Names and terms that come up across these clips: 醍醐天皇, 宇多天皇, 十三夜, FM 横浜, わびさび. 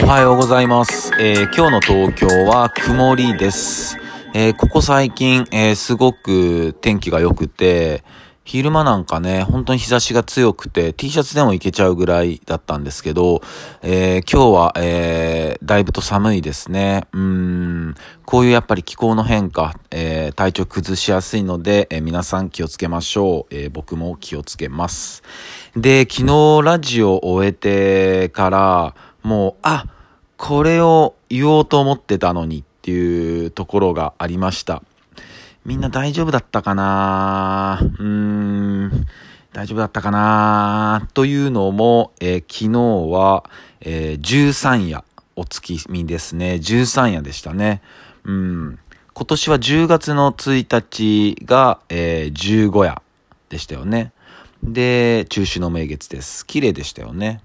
おはようございます。今日の東京は曇りです。ここ最近、すごく天気が良くて、昼間なんかね、本当に日差しが強くて T シャツでもいけちゃうぐらいだったんですけど、今日は、だいぶと寒いですね。こういうやっぱり気候の変化、体調崩しやすいので、皆さん気をつけましょう。僕も気をつけます。で、昨日ラジオを終えてから、もう、これを言おうと思ってたのにっていうところがありました。みんな大丈夫だったかなー大丈夫だったかなというのも、昨日は、13夜お月見ですね。13夜でしたね。今年は10月の1日が、15夜でしたよね。で、中秋の名月です。綺麗でしたよね。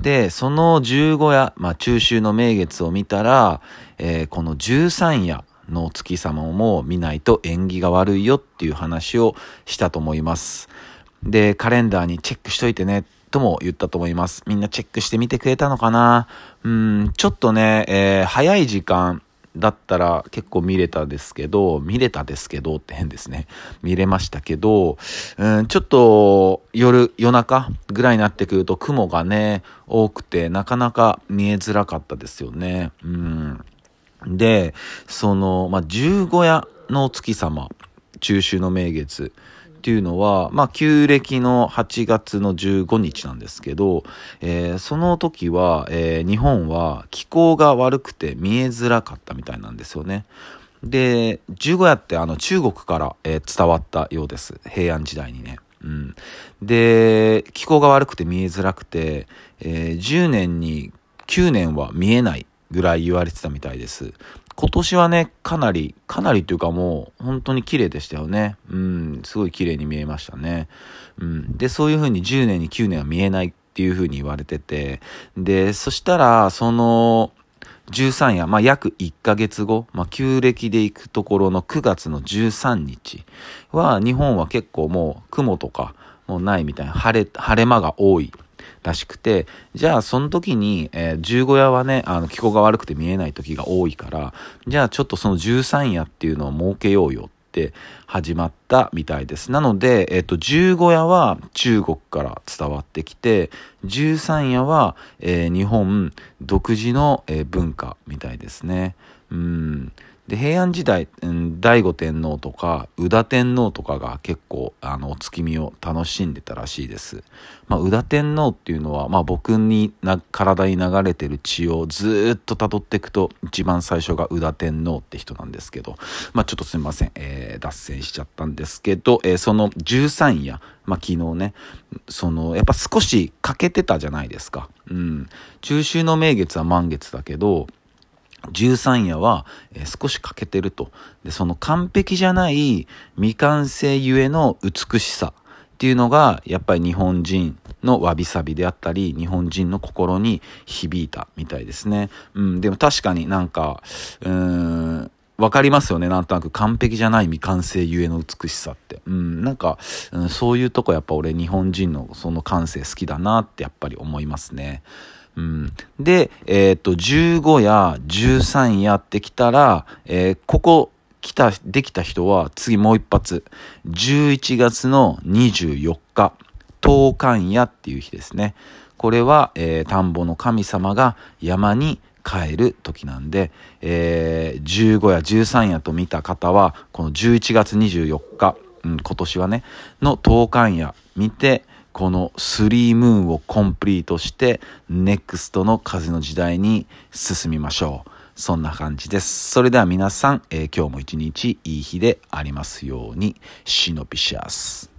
で、その15夜、中秋の名月を見たら、この13夜の月様も見ないと縁起が悪いよっていう話をしたと思います。で、カレンダーにチェックしといてねとも言ったと思います。みんなチェックしてみてくれたのかな？ちょっとね、早い時間だったら結構見れたですけどって変ですね。見れましたけど、ちょっと夜中ぐらいになってくると雲がね、多くてなかなか見えづらかったですよね。で、その、十五夜の月様、中秋の名月っていうのは、旧暦の8月の15日なんですけど、その時は、日本は気候が悪くて見えづらかったみたいなんですよね。で、十五夜って中国から、伝わったようです。平安時代にね。で、気候が悪くて見えづらくて、10年に9年は見えないぐらい言われてたみたいです。今年はね、かなりというかもう本当に綺麗でしたよね。すごい綺麗に見えましたね。で、そういう風に10年に9年は見えないっていう風に言われてて、で、そしたらその13夜、約1ヶ月後、旧暦で行くところの9月の13日は日本は結構もう雲とかもうないみたいな晴れ間が多いらしくて、じゃあその時に、15夜はね、気候が悪くて見えない時が多いから、じゃあちょっとその13夜っていうのを設けようよって始まったみたいです。なので、15夜は中国から伝わってきて、13夜は、日本独自の、文化みたいですね。で、平安時代、醍醐天皇とか宇多天皇とかが結構お月見を楽しんでたらしいです。宇多天皇っていうのは、僕に体に流れてる血をずっと辿っていくと一番最初が宇多天皇って人なんですけど、ちょっとすみません、脱線しちゃったんですけど、その13夜、昨日ね、そのやっぱ少し欠けてたじゃないですか。中秋の名月は満月だけど13夜は、少し欠けてると。で、その完璧じゃない未完成ゆえの美しさっていうのがやっぱり日本人のわびさびであったり日本人の心に響いたみたいですね。でも確かにわかりますよね。なんとなく完璧じゃない未完成ゆえの美しさって。そういうとこやっぱ俺日本人のその感性好きだなってやっぱり思いますね。で、15夜、13夜ってきたら、ここできた人は次もう一発、11月の24日、冬寒夜っていう日ですね。これは、田んぼの神様が山に帰る時なんで、15夜、13夜と見た方は、この11月24日、今年はね、の冬寒夜見て、このスリームーンをコンプリートしてネクストの風の時代に進みましょう。そんな感じです。それでは皆さん、今日も一日いい日でありますように。シノピシャス。